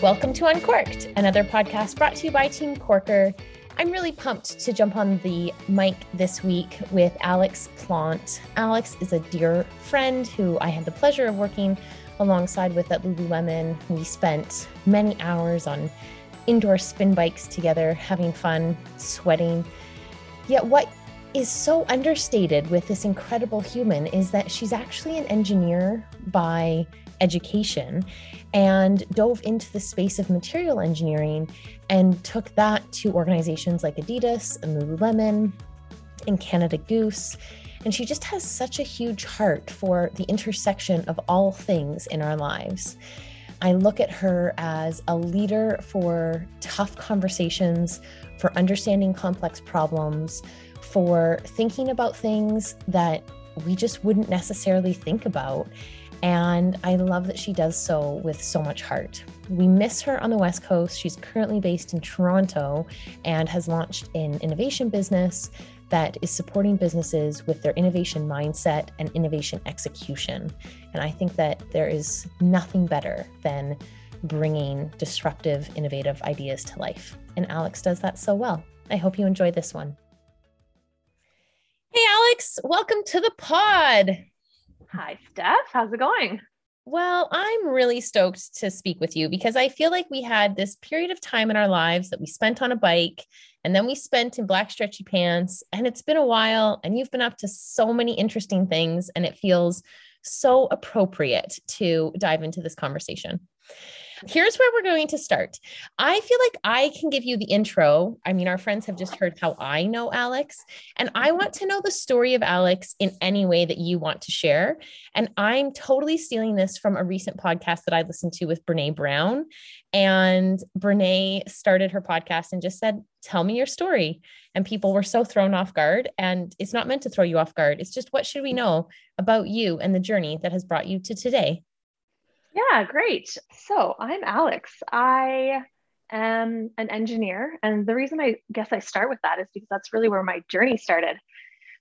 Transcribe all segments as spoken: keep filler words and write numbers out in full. Welcome to Uncorked, another podcast brought to you by Team Corker. I'm really pumped to jump on the mic this week with Alex Plante. Alex is a dear friend who I had the pleasure of working alongside with at Lululemon. We spent many hours on indoor spin bikes together, having fun, sweating. Yet what is so understated with this incredible human is that she's actually an engineer by education and dove into the space of material engineering and took that to organizations like Adidas and Lululemon and Canada Goose. And she just has such a huge heart for the intersection of all things in our lives. I look at her as a leader for tough conversations, for understanding complex problems, for thinking about things that we just wouldn't necessarily think about. And I love that she does so with so much heart. We miss her on the West Coast. She's currently based in Toronto and has launched an innovation business that is supporting businesses with their innovation mindset and innovation execution. And I think that there is nothing better than bringing disruptive, innovative ideas to life. And Alex does that so well. I hope you enjoy this one. Hey, Alex, welcome to the pod. Hi, Steph. How's it going? Well, I'm really stoked to speak with you because I feel like we had this period of time in our lives that we spent on a bike and then we spent in black stretchy pants, and it's been a while and you've been up to so many interesting things, and it feels so appropriate to dive into this conversation. Here's where we're going to start. I feel like I can give you the intro. I mean, our friends have just heard how I know Alex, and I want to know the story of Alex in any way that you want to share. And I'm totally stealing this from a recent podcast that I listened to with Brene Brown. And Brene started her podcast and just said, "Tell me your story." And people were so thrown off guard, and it's not meant to throw you off guard. It's just, what should we know about you and the journey that has brought you to today? Yeah, great. So I'm Alex. I am an engineer. And the reason I guess I start with that is because that's really where my journey started.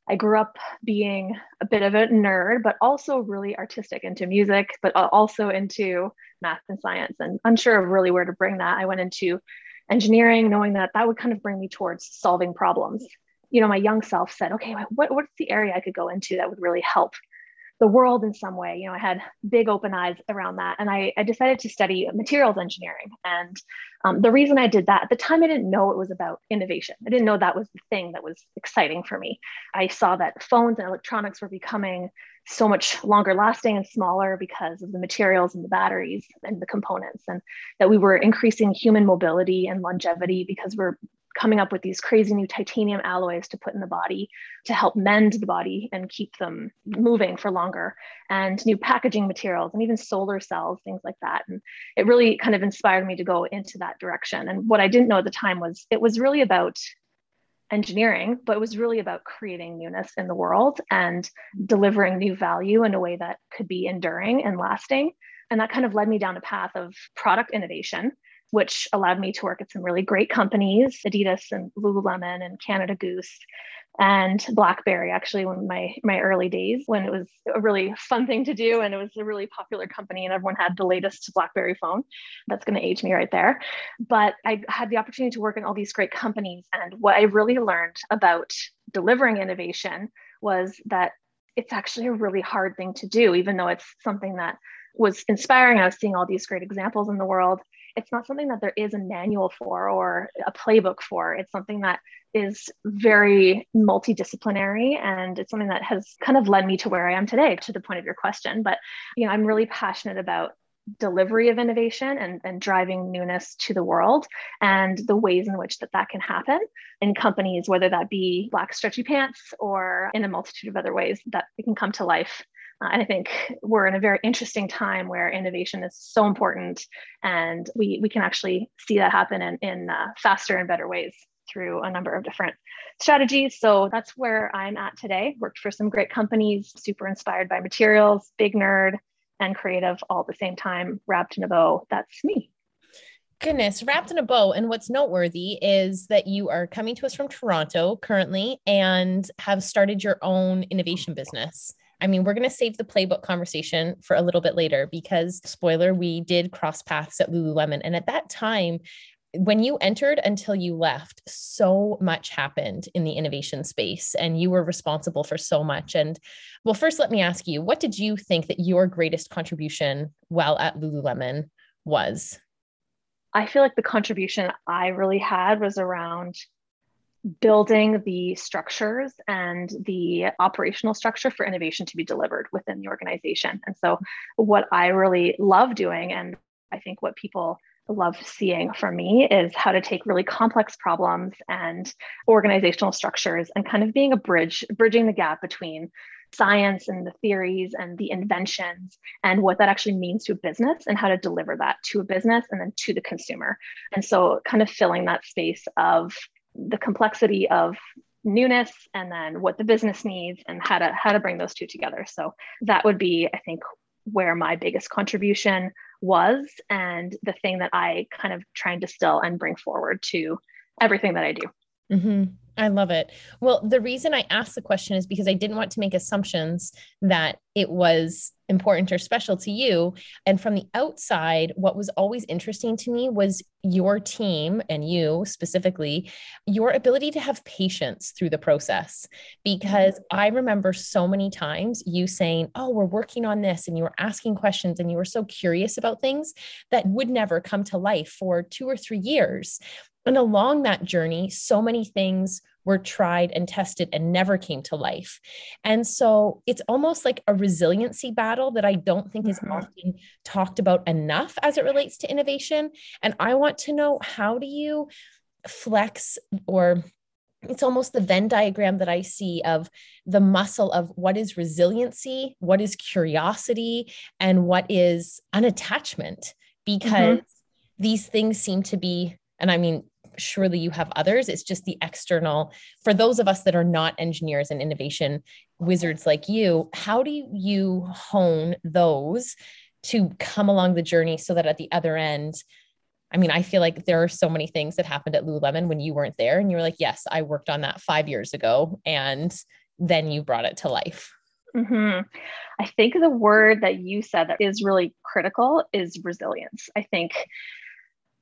I grew up being a bit of a nerd, but also really artistic, into music, but also into math and science, and unsure of really where to bring that. I went into engineering, knowing that that would kind of bring me towards solving problems. You know, my young self said, okay, what, what's the area I could go into that would really help the world in some way? You know, I had big open eyes around that. And I, I decided to study materials engineering. And um, the reason I did that, at the time, I didn't know it was about innovation. I didn't know that was the thing that was exciting for me. I saw that phones and electronics were becoming so much longer lasting and smaller because of the materials and the batteries and the components, and that we were increasing human mobility and longevity because we're coming up with these crazy new titanium alloys to put in the body to help mend the body and keep them moving for longer, and new packaging materials and even solar cells, things like that. And it really kind of inspired me to go into that direction. And what I didn't know at the time was it was really about engineering, but it was really about creating newness in the world and delivering new value in a way that could be enduring and lasting. And that kind of led me down a path of product innovation, which allowed me to work at some really great companies, Adidas and Lululemon and Canada Goose and BlackBerry, actually, in my, my early days, when it was a really fun thing to do and it was a really popular company and everyone had the latest BlackBerry phone. That's going to age me right there. But I had the opportunity to work in all these great companies. And what I really learned about delivering innovation was that it's actually a really hard thing to do, even though it's something that was inspiring. I was seeing all these great examples in the world. It's not something that there is a manual for or a playbook for. It's something that is very multidisciplinary, and it's something that has kind of led me to where I am today, to the point of your question. But, you know, I'm really passionate about delivery of innovation and, and driving newness to the world, and the ways in which that that can happen in companies, whether that be black stretchy pants or in a multitude of other ways that it can come to life. Uh, and I think we're in a very interesting time where innovation is so important, and we we can actually see that happen in, in uh, faster and better ways through a number of different strategies. So that's where I'm at today. Worked for some great companies, super inspired by materials, big nerd and creative all at the same time, wrapped in a bow. That's me. Goodness, wrapped in a bow. And what's noteworthy is that you are coming to us from Toronto currently and have started your own innovation business. I mean, we're going to save the playbook conversation for a little bit later because, spoiler, we did cross paths at Lululemon. And at that time, when you entered until you left, so much happened in the innovation space and you were responsible for so much. And well, first, let me ask you, what did you think that your greatest contribution while at Lululemon was? I feel like the contribution I really had was around building the structures and the operational structure for innovation to be delivered within the organization. And so what I really love doing, and I think what people love seeing from me, is how to take really complex problems and organizational structures and kind of being a bridge, bridging the gap between science and the theories and the inventions and what that actually means to a business and how to deliver that to a business and then to the consumer. And so kind of filling that space of the complexity of newness and then what the business needs and how to how to bring those two together. So that would be, I think, where my biggest contribution was and the thing that I kind of try and distill and bring forward to everything that I do. Mm-hmm. I love it. Well, the reason I asked the question is because I didn't want to make assumptions that it was important or special to you. And from the outside, what was always interesting to me was your team and you specifically, your ability to have patience through the process. Because I remember so many times you saying, oh, we're working on this. And you were asking questions and you were so curious about things that would never come to life for two or three years. And along that journey, so many things were tried and tested and never came to life. And so it's almost like a resiliency battle that I don't think is often talked about enough as it relates to innovation. And I want to know, how do you flex, or it's almost the Venn diagram that I see of the muscle of what is resiliency, what is curiosity, and what is unattachment, because mm-hmm. these things seem to be, and I mean, surely you have others. It's just the external. For those of us that are not engineers and innovation wizards like you, how do you hone those to come along the journey so that at the other end, I mean, I feel like there are so many things that happened at Lululemon when you weren't there and you were like, yes, I worked on that five years ago. And then you brought it to life. Mm-hmm. I think the word that you said that is really critical is resilience. I think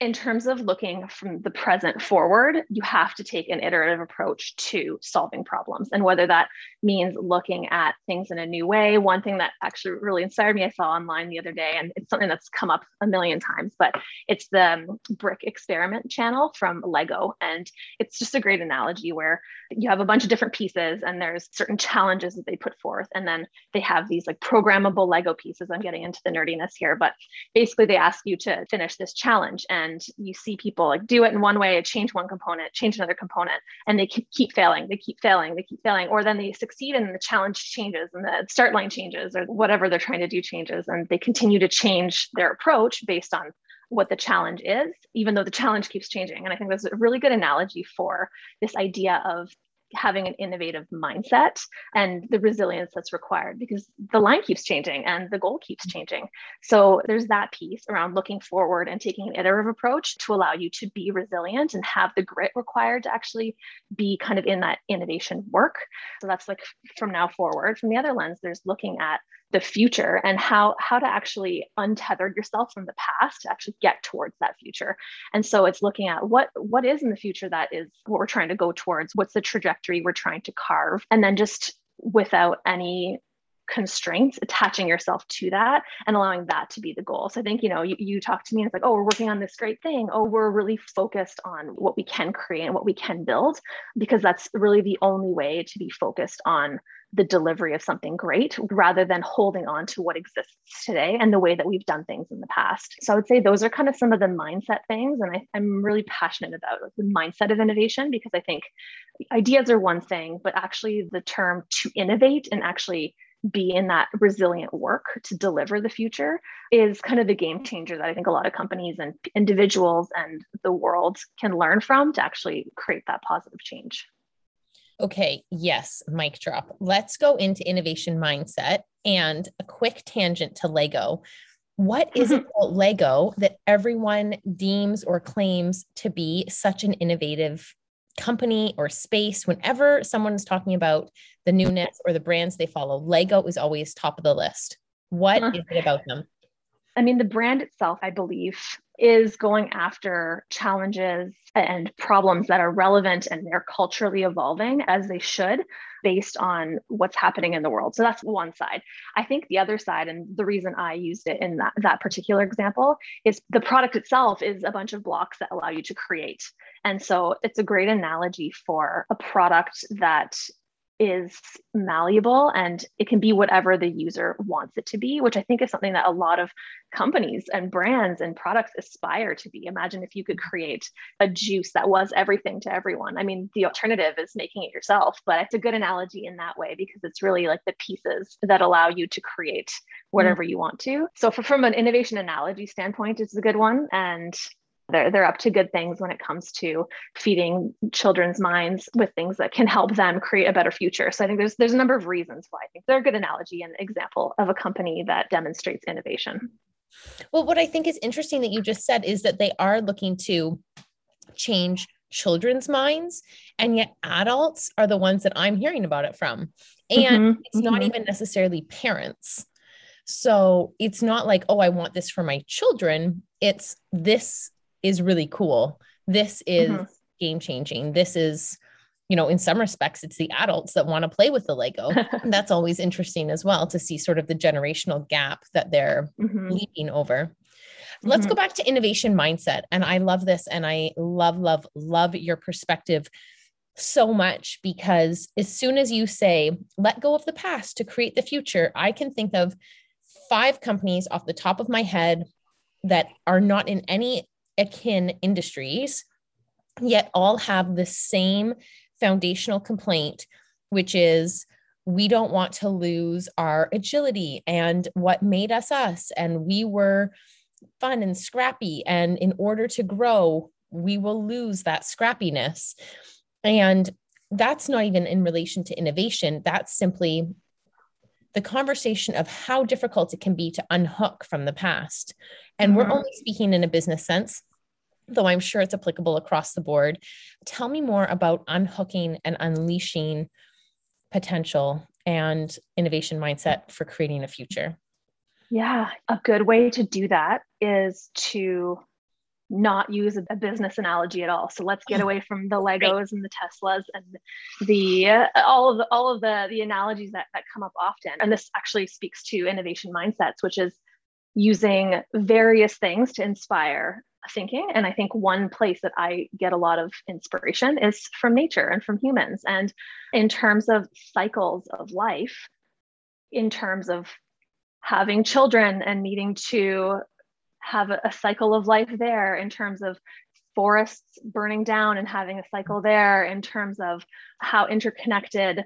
in terms of looking from the present forward, you have to take an iterative approach to solving problems. And whether that means looking at things in a new way, one thing that actually really inspired me, I saw online the other day, and it's something that's come up a million times, but it's the brick experiment channel from Lego. And it's just a great analogy where you have a bunch of different pieces and there's certain challenges that they put forth. And then they have these like programmable Lego pieces. I'm getting into the nerdiness here, but basically they ask you to finish this challenge. And And you see people like do it in one way, change one component, change another component, and they keep failing, they keep failing, they keep failing, or then they succeed and the challenge changes and the start line changes or whatever they're trying to do changes. And they continue to change their approach based on what the challenge is, even though the challenge keeps changing. And I think that's a really good analogy for this idea of having an innovative mindset and the resilience that's required, because the line keeps changing and the goal keeps changing. So there's that piece around looking forward and taking an iterative approach to allow you to be resilient and have the grit required to actually be kind of in that innovation work. So that's like from now forward. From the other lens, there's looking at the future and how, how to actually untether yourself from the past to actually get towards that future. And so it's looking at what, what is in the future that is what we're trying to go towards, what's the trajectory we're trying to carve, and then just without any constraints, attaching yourself to that and allowing that to be the goal. So I think, you know, you, you talk to me and it's like, oh, we're working on this great thing. Oh, we're really focused on what we can create and what we can build, because that's really the only way to be focused on the delivery of something great rather than holding on to what exists today and the way that we've done things in the past. So I would say those are kind of some of the mindset things. And I, I'm really passionate about like, the mindset of innovation, because I think ideas are one thing, but actually the term to innovate and actually be in that resilient work to deliver the future is kind of the game changer that I think a lot of companies and individuals and the world can learn from to actually create that positive change. Okay. Yes. Mic drop. Let's go into innovation mindset and a quick tangent to Lego. What is it about Lego that everyone deems or claims to be such an innovative company or space? Whenever someone is talking about the newness or the brands they follow, Lego is always top of the list. What is it about them? I mean, the brand itself, I believe, is going after challenges and problems that are relevant and they're culturally evolving as they should based on what's happening in the world. So that's one side. I think the other side, and the reason I used it in that, that particular example, is the product itself is a bunch of blocks that allow you to create. And so it's a great analogy for a product that is malleable and it can be whatever the user wants it to be, which I think is something that a lot of companies and brands and products aspire to be. Imagine if you could create a juice that was everything to everyone. I mean, the alternative is making it yourself, but it's a good analogy in that way because it's really like the pieces that allow you to create whatever mm-hmm. you want to. So for, from an innovation analogy standpoint, it's a good one. And They're, they're up to good things when it comes to feeding children's minds with things that can help them create a better future. So I think there's there's a number of reasons why I think they're a good analogy and example of a company that demonstrates innovation. Well, what I think is interesting that you just said is that they are looking to change children's minds, and yet adults are the ones that I'm hearing about it from. And mm-hmm. it's not mm-hmm. even necessarily parents. So it's not like, oh, I want this for my children. It's this is really cool. This is mm-hmm. game-changing. This is, you know, in some respects, it's the adults that want to play with the Lego. And that's always interesting as well to see sort of the generational gap that they're mm-hmm. leaping over. Mm-hmm. Let's go back to innovation mindset. And I love this. And I love, love, love your perspective so much, because as soon as you say, let go of the past to create the future, I can think of five companies off the top of my head that are not in any akin industries, yet all have the same foundational complaint, which is we don't want to lose our agility and what made us us. And we were fun and scrappy. And in order to grow, we will lose that scrappiness. And that's not even in relation to innovation. That's simply the conversation of how difficult it can be to unhook from the past. And mm-hmm. we're only speaking in a business sense, though I'm sure it's applicable across the board. Tell me more about unhooking and unleashing potential and innovation mindset for creating a future. Yeah, a good way to do that is to not use a business analogy at all. So let's get away from the Legos and the Teslas and the uh, all of the, all of the the analogies that, that come up often. And this actually speaks to innovation mindsets, which is using various things to inspire thinking. And I think one place that I get a lot of inspiration is from nature and from humans. And in terms of cycles of life, in terms of having children and needing to have a cycle of life there, in terms of forests burning down and having a cycle there, in terms of how interconnected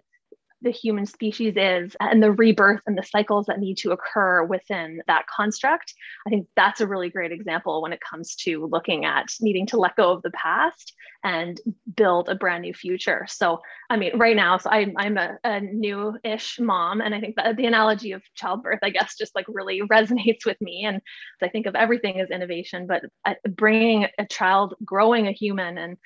the human species is and the rebirth and the cycles that need to occur within that construct. I think that's a really great example when it comes to looking at needing to let go of the past and build a brand new future. So, I mean, right now, so I'm, I'm a, a new-ish mom, and I think that the analogy of childbirth, I guess, just like really resonates with me. And I think of everything as innovation, but bringing a child, growing a human and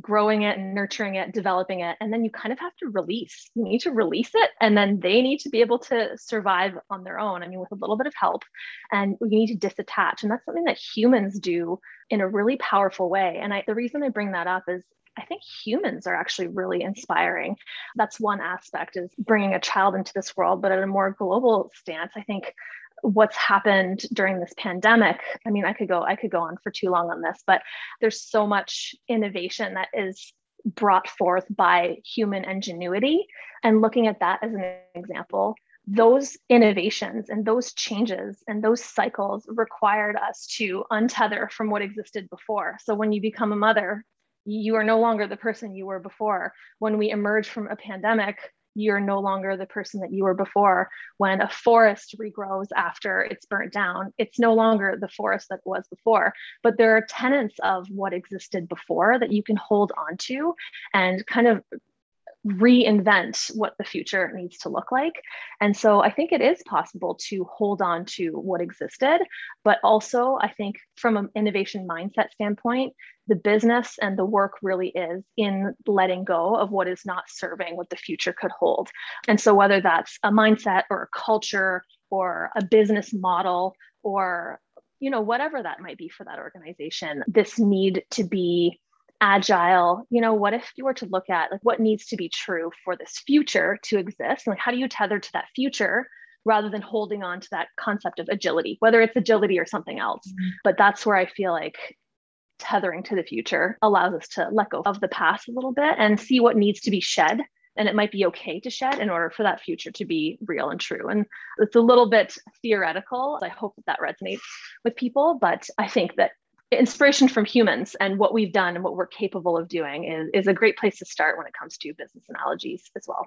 growing it and nurturing it, developing it, and then you kind of have to release. You need to release it, and then they need to be able to survive on their own. I mean, with a little bit of help, and you need to disattach. And that's something that humans do in a really powerful way. And I, the reason I bring that up is I think humans are actually really inspiring. That's one aspect, is bringing a child into this world, but at a more global stance, I think what's happened during this pandemic. I mean, I could go, I could go on for too long on this, but there's so much innovation that is brought forth by human ingenuity. And looking at that as an example, those innovations and those changes and those cycles required us to untether from what existed before. So when you become a mother, you are no longer the person you were before. When we emerge from a pandemic, you're no longer the person that you were before. When a forest regrows after it's burnt down, it's no longer the forest that was before. But there are tenets of what existed before that you can hold on to and kind of reinvent what the future needs to look like. And so I think it is possible to hold on to what existed, but also I think from an innovation mindset standpoint, the business and the work really is in letting go of what is not serving what the future could hold. And so whether that's a mindset or a culture or a business model or, you know, whatever that might be for that organization, this need to be agile, you know, what if you were to look at like what needs to be true for this future to exist? And like, how do you tether to that future rather than holding on to that concept of agility, whether it's agility or something else? Mm-hmm. But that's where I feel like tethering to the future allows us to let go of the past a little bit and see what needs to be shed. And it might be okay to shed in order for that future to be real and true. And it's a little bit theoretical. I hope that, that resonates with people, but I think that inspiration from humans and what we've done and what we're capable of doing is, is a great place to start when it comes to business analogies as well.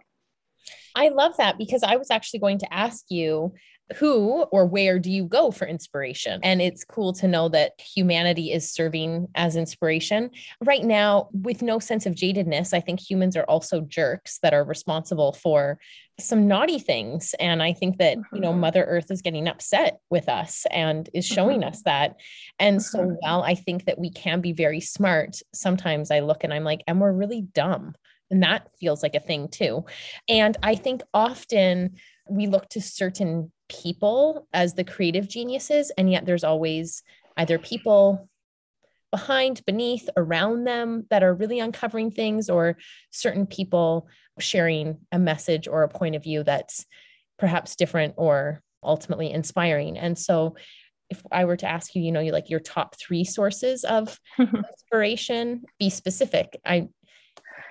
I love that, because I was actually going to ask you, who or where do you go for inspiration? And it's cool to know that humanity is serving as inspiration. Right now, with no sense of jadedness, I think humans are also jerks that are responsible for some naughty things. And I think that, you know, Mother Earth is getting upset with us and is showing us that. And so while I think that we can be very smart, sometimes I look and I'm like, and we're really dumb. And that feels like a thing too. And I think often we look to certain people as the creative geniuses, and yet there's always either people behind, beneath, around them that are really uncovering things, or certain people sharing a message or a point of view that's perhaps different or ultimately inspiring. And so if I were to ask you, you know, you like your top three sources of inspiration, be specific. I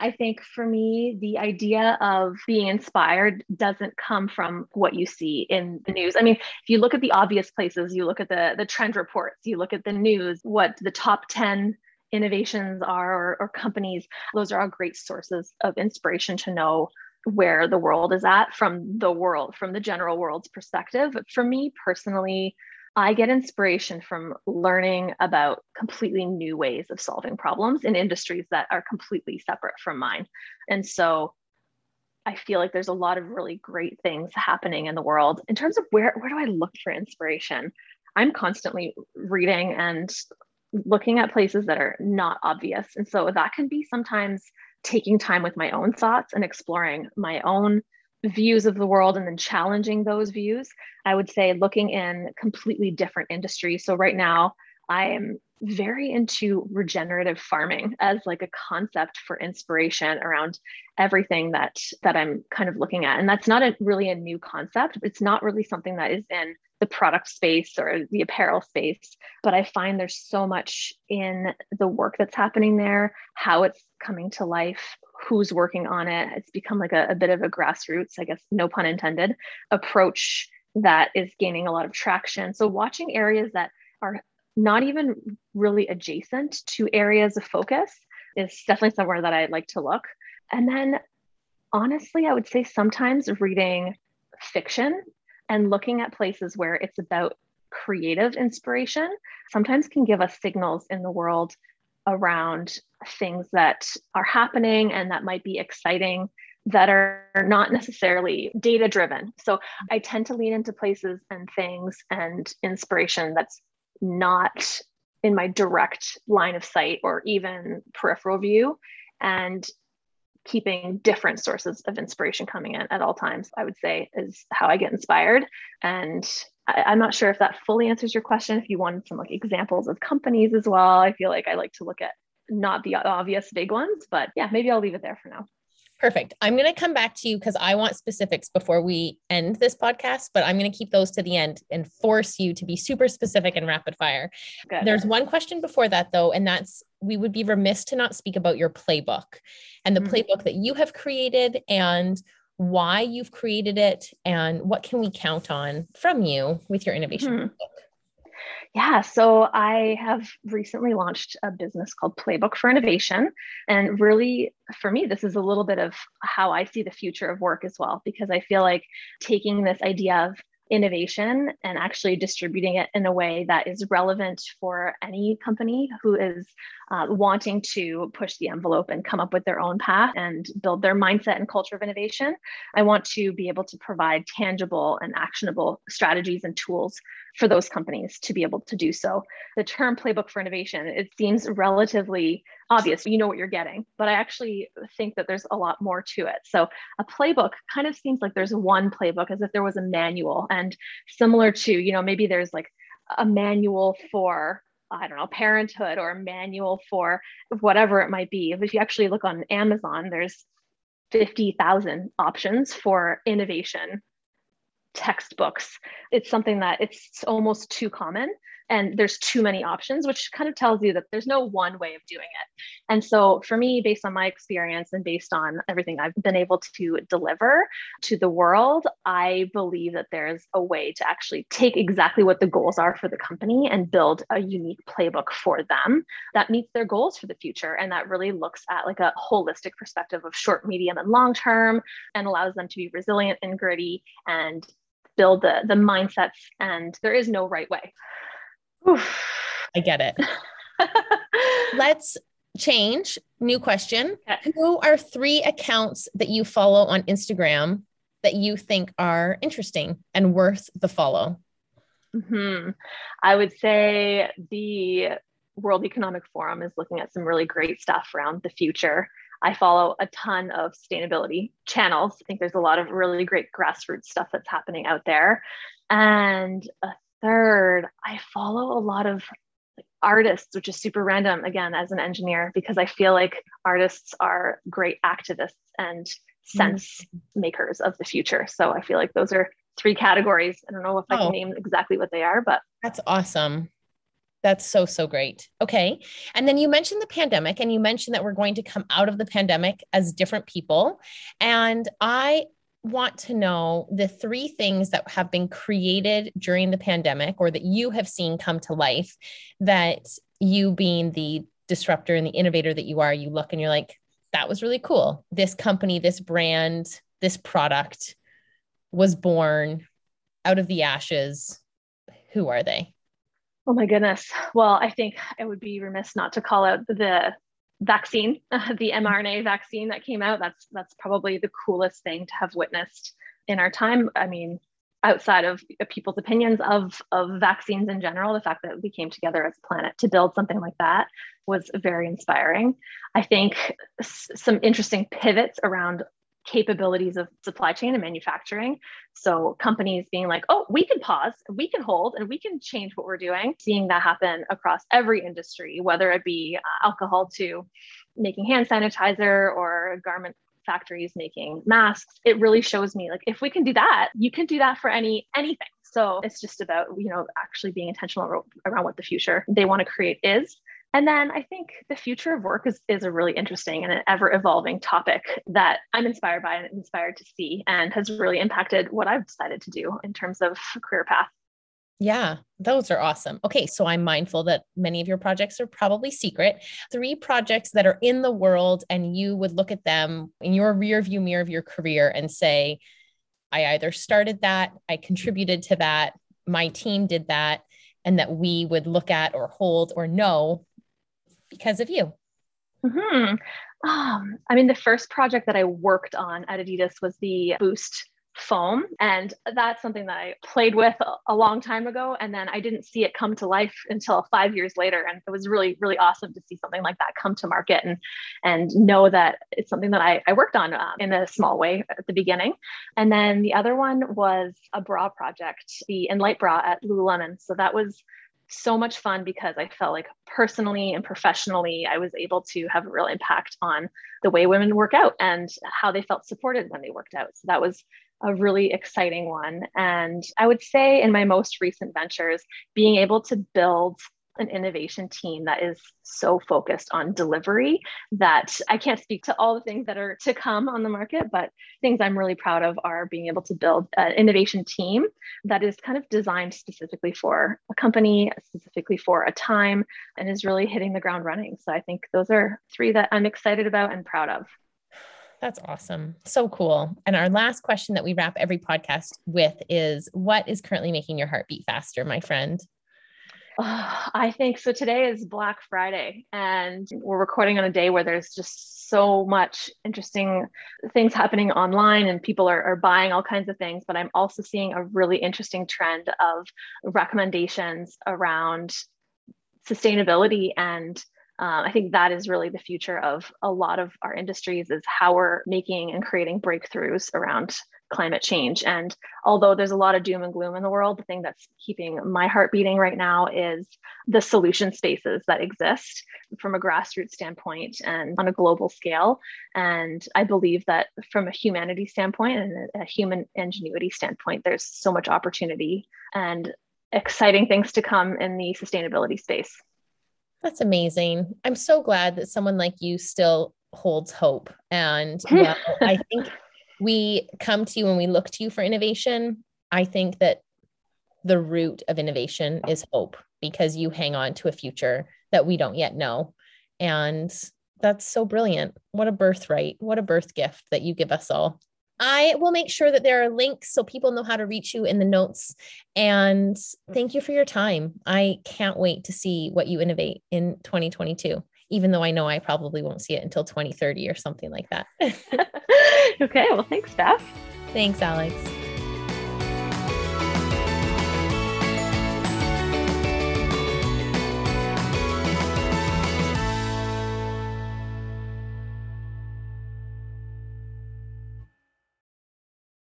I think for me, the idea of being inspired doesn't come from what you see in the news. I mean, if you look at the obvious places, you look at the, the trend reports, you look at the news, what the top ten innovations are or, or companies, those are all great sources of inspiration to know where the world is at from the world, from the general world's perspective. But for me personally, I get inspiration from learning about completely new ways of solving problems in industries that are completely separate from mine. And so I feel like there's a lot of really great things happening in the world. In terms of where, where do I look for inspiration? I'm constantly reading and looking at places that are not obvious. And so that can be sometimes taking time with my own thoughts and exploring my own views of the world and then challenging those views. I would say looking in completely different industries. So right now I am very into regenerative farming as like a concept for inspiration around everything that, that I'm kind of looking at. And that's not a, really a new concept. It's not really something that is in the product space or the apparel space, but I find there's so much in the work that's happening there, how it's coming to life, who's working on it. It's become like a, a bit of a grassroots, I guess, no pun intended, approach that is gaining a lot of traction. So watching areas that are not even really adjacent to areas of focus is definitely somewhere that I like to look. And then honestly, I would say sometimes reading fiction and looking at places where it's about creative inspiration sometimes can give us signals in the world around things that are happening and that might be exciting that are not necessarily data driven. So I tend to lean into places and things and inspiration that's not in my direct line of sight or even peripheral view, and keeping different sources of inspiration coming in at all times, I would say, is how I get inspired. And I, I'm not sure if that fully answers your question. If you wanted some like examples of companies as well, I feel like I like to look at not the obvious big ones, but yeah, maybe I'll leave it there for now. Perfect. I'm going to come back to you because I want specifics before we end this podcast, but I'm going to keep those to the end and force you to be super specific and rapid fire. Good. There's one question before that though, and that's, we would be remiss to not speak about your playbook and the mm-hmm. playbook that you have created and why you've created it and what can we count on from you with your innovation mm-hmm. playbook. Yeah, so I have recently launched a business called Playbook for Innovation. And really, for me, this is a little bit of how I see the future of work as well, because I feel like taking this idea of innovation and actually distributing it in a way that is relevant for any company who is uh, wanting to push the envelope and come up with their own path and build their mindset and culture of innovation. I want to be able to provide tangible and actionable strategies and tools for those companies to be able to do so. The term Playbook for Innovation, it seems relatively obvious. You know what you're getting, but I actually think that there's a lot more to it. So a playbook kind of seems like there's one playbook, as if there was a manual, and similar to, you know, maybe there's like a manual for, I don't know, parenthood, or a manual for whatever it might be. If you actually look on Amazon, there's fifty thousand options for innovation textbooks. It's something that it's almost too common, and there's too many options, which kind of tells you that there's no one way of doing it. And so for me, based on my experience and based on everything I've been able to deliver to the world, I believe that there's a way to actually take exactly what the goals are for the company and build a unique playbook for them that meets their goals for the future. And that really looks at like a holistic perspective of short, medium, and long-term, and allows them to be resilient and gritty and build the, the mindsets. And there is no right way. Oof. I get it. Let's change. New question. Okay. Who are three accounts that you follow on Instagram that you think are interesting and worth the follow? Mm-hmm. I would say the World Economic Forum is looking at some really great stuff around the future. I follow a ton of sustainability channels. I think there's a lot of really great grassroots stuff that's happening out there. And a Third, I follow a lot of artists, which is super random, again, as an engineer, because I feel like artists are great activists and sense makers of the future. So I feel like those are three categories. I don't know if oh. I can name exactly what they are, but that's awesome. That's so, so great. Okay. And then you mentioned the pandemic, and you mentioned that we're going to come out of the pandemic as different people. And I want to know the three things that have been created during the pandemic, or that you have seen come to life, that you, being the disruptor and the innovator that you are, you look and you're like, that was really cool. This company, this brand, this product was born out of the ashes. Who are they? Oh my goodness. Well, I think I would be remiss not to call out the vaccine, uh, the mRNA vaccine that came out. That's, that's probably the coolest thing to have witnessed in our time. I mean, outside of people's opinions of, of vaccines in general, the fact that we came together as a planet to build something like that was very inspiring. I think s- some interesting pivots around capabilities of supply chain and manufacturing. So companies being like, oh, we can pause, we can hold, and we can change what we're doing. Seeing that happen across every industry, whether it be alcohol to making hand sanitizer, or garment factories making masks. It really shows me, like, if we can do that, you can do that for any anything. So it's just about, you know, actually being intentional around what the future they want to create is. And then I think the future of work is, is a really interesting and an ever-evolving topic that I'm inspired by and inspired to see, and has really impacted what I've decided to do in terms of career path. Yeah, those are awesome. Okay, so I'm mindful that many of your projects are probably secret. Three projects that are in the world, and you would look at them in your rearview mirror of your career and say, I either started that, I contributed to that, my team did that, and that we would look at or hold or know because of you. Mm-hmm. Um, I mean, the first project that I worked on at Adidas was the Boost Foam. And that's something that I played with a long time ago. And then I didn't see it come to life until five years later. And it was really, really awesome to see something like that come to market, and, and know that it's something that I, I worked on um, in a small way at the beginning. And then the other one was a bra project, the Enlight Bra at Lululemon. So that was so much fun, because I felt like personally and professionally, I was able to have a real impact on the way women work out and how they felt supported when they worked out. So that was a really exciting one. And I would say in my most recent ventures, being able to build an innovation team that is so focused on delivery that I can't speak to all the things that are to come on the market, but things I'm really proud of are being able to build an innovation team that is kind of designed specifically for a company, specifically for a time, and is really hitting the ground running. So I think those are three that I'm excited about and proud of. That's awesome. So cool. And our last question that we wrap every podcast with is, what is currently making your heart beat faster, my friend? Oh, I think so. Today is Black Friday, and we're recording on a day where there's just so much interesting things happening online, and people are, are buying all kinds of things. But I'm also seeing a really interesting trend of recommendations around sustainability, and Um, I think that is really the future of a lot of our industries, is how we're making and creating breakthroughs around climate change. And although there's a lot of doom and gloom in the world, the thing that's keeping my heart beating right now is the solution spaces that exist from a grassroots standpoint and on a global scale. And I believe that from a humanity standpoint and a human ingenuity standpoint, there's so much opportunity and exciting things to come in the sustainability space. That's amazing. I'm so glad that someone like you still holds hope. And well, I think we come to you when we look to you for innovation. I think that the root of innovation is hope, because you hang on to a future that we don't yet know. And that's so brilliant. What a birthright. What a birth gift that you give us all. I will make sure that there are links so people know how to reach you in the notes. And thank you for your time. I can't wait to see what you innovate in twenty twenty-two, even though I know I probably won't see it until twenty thirty or something like that. Okay. Well, thanks, Steph. Thanks, Alex.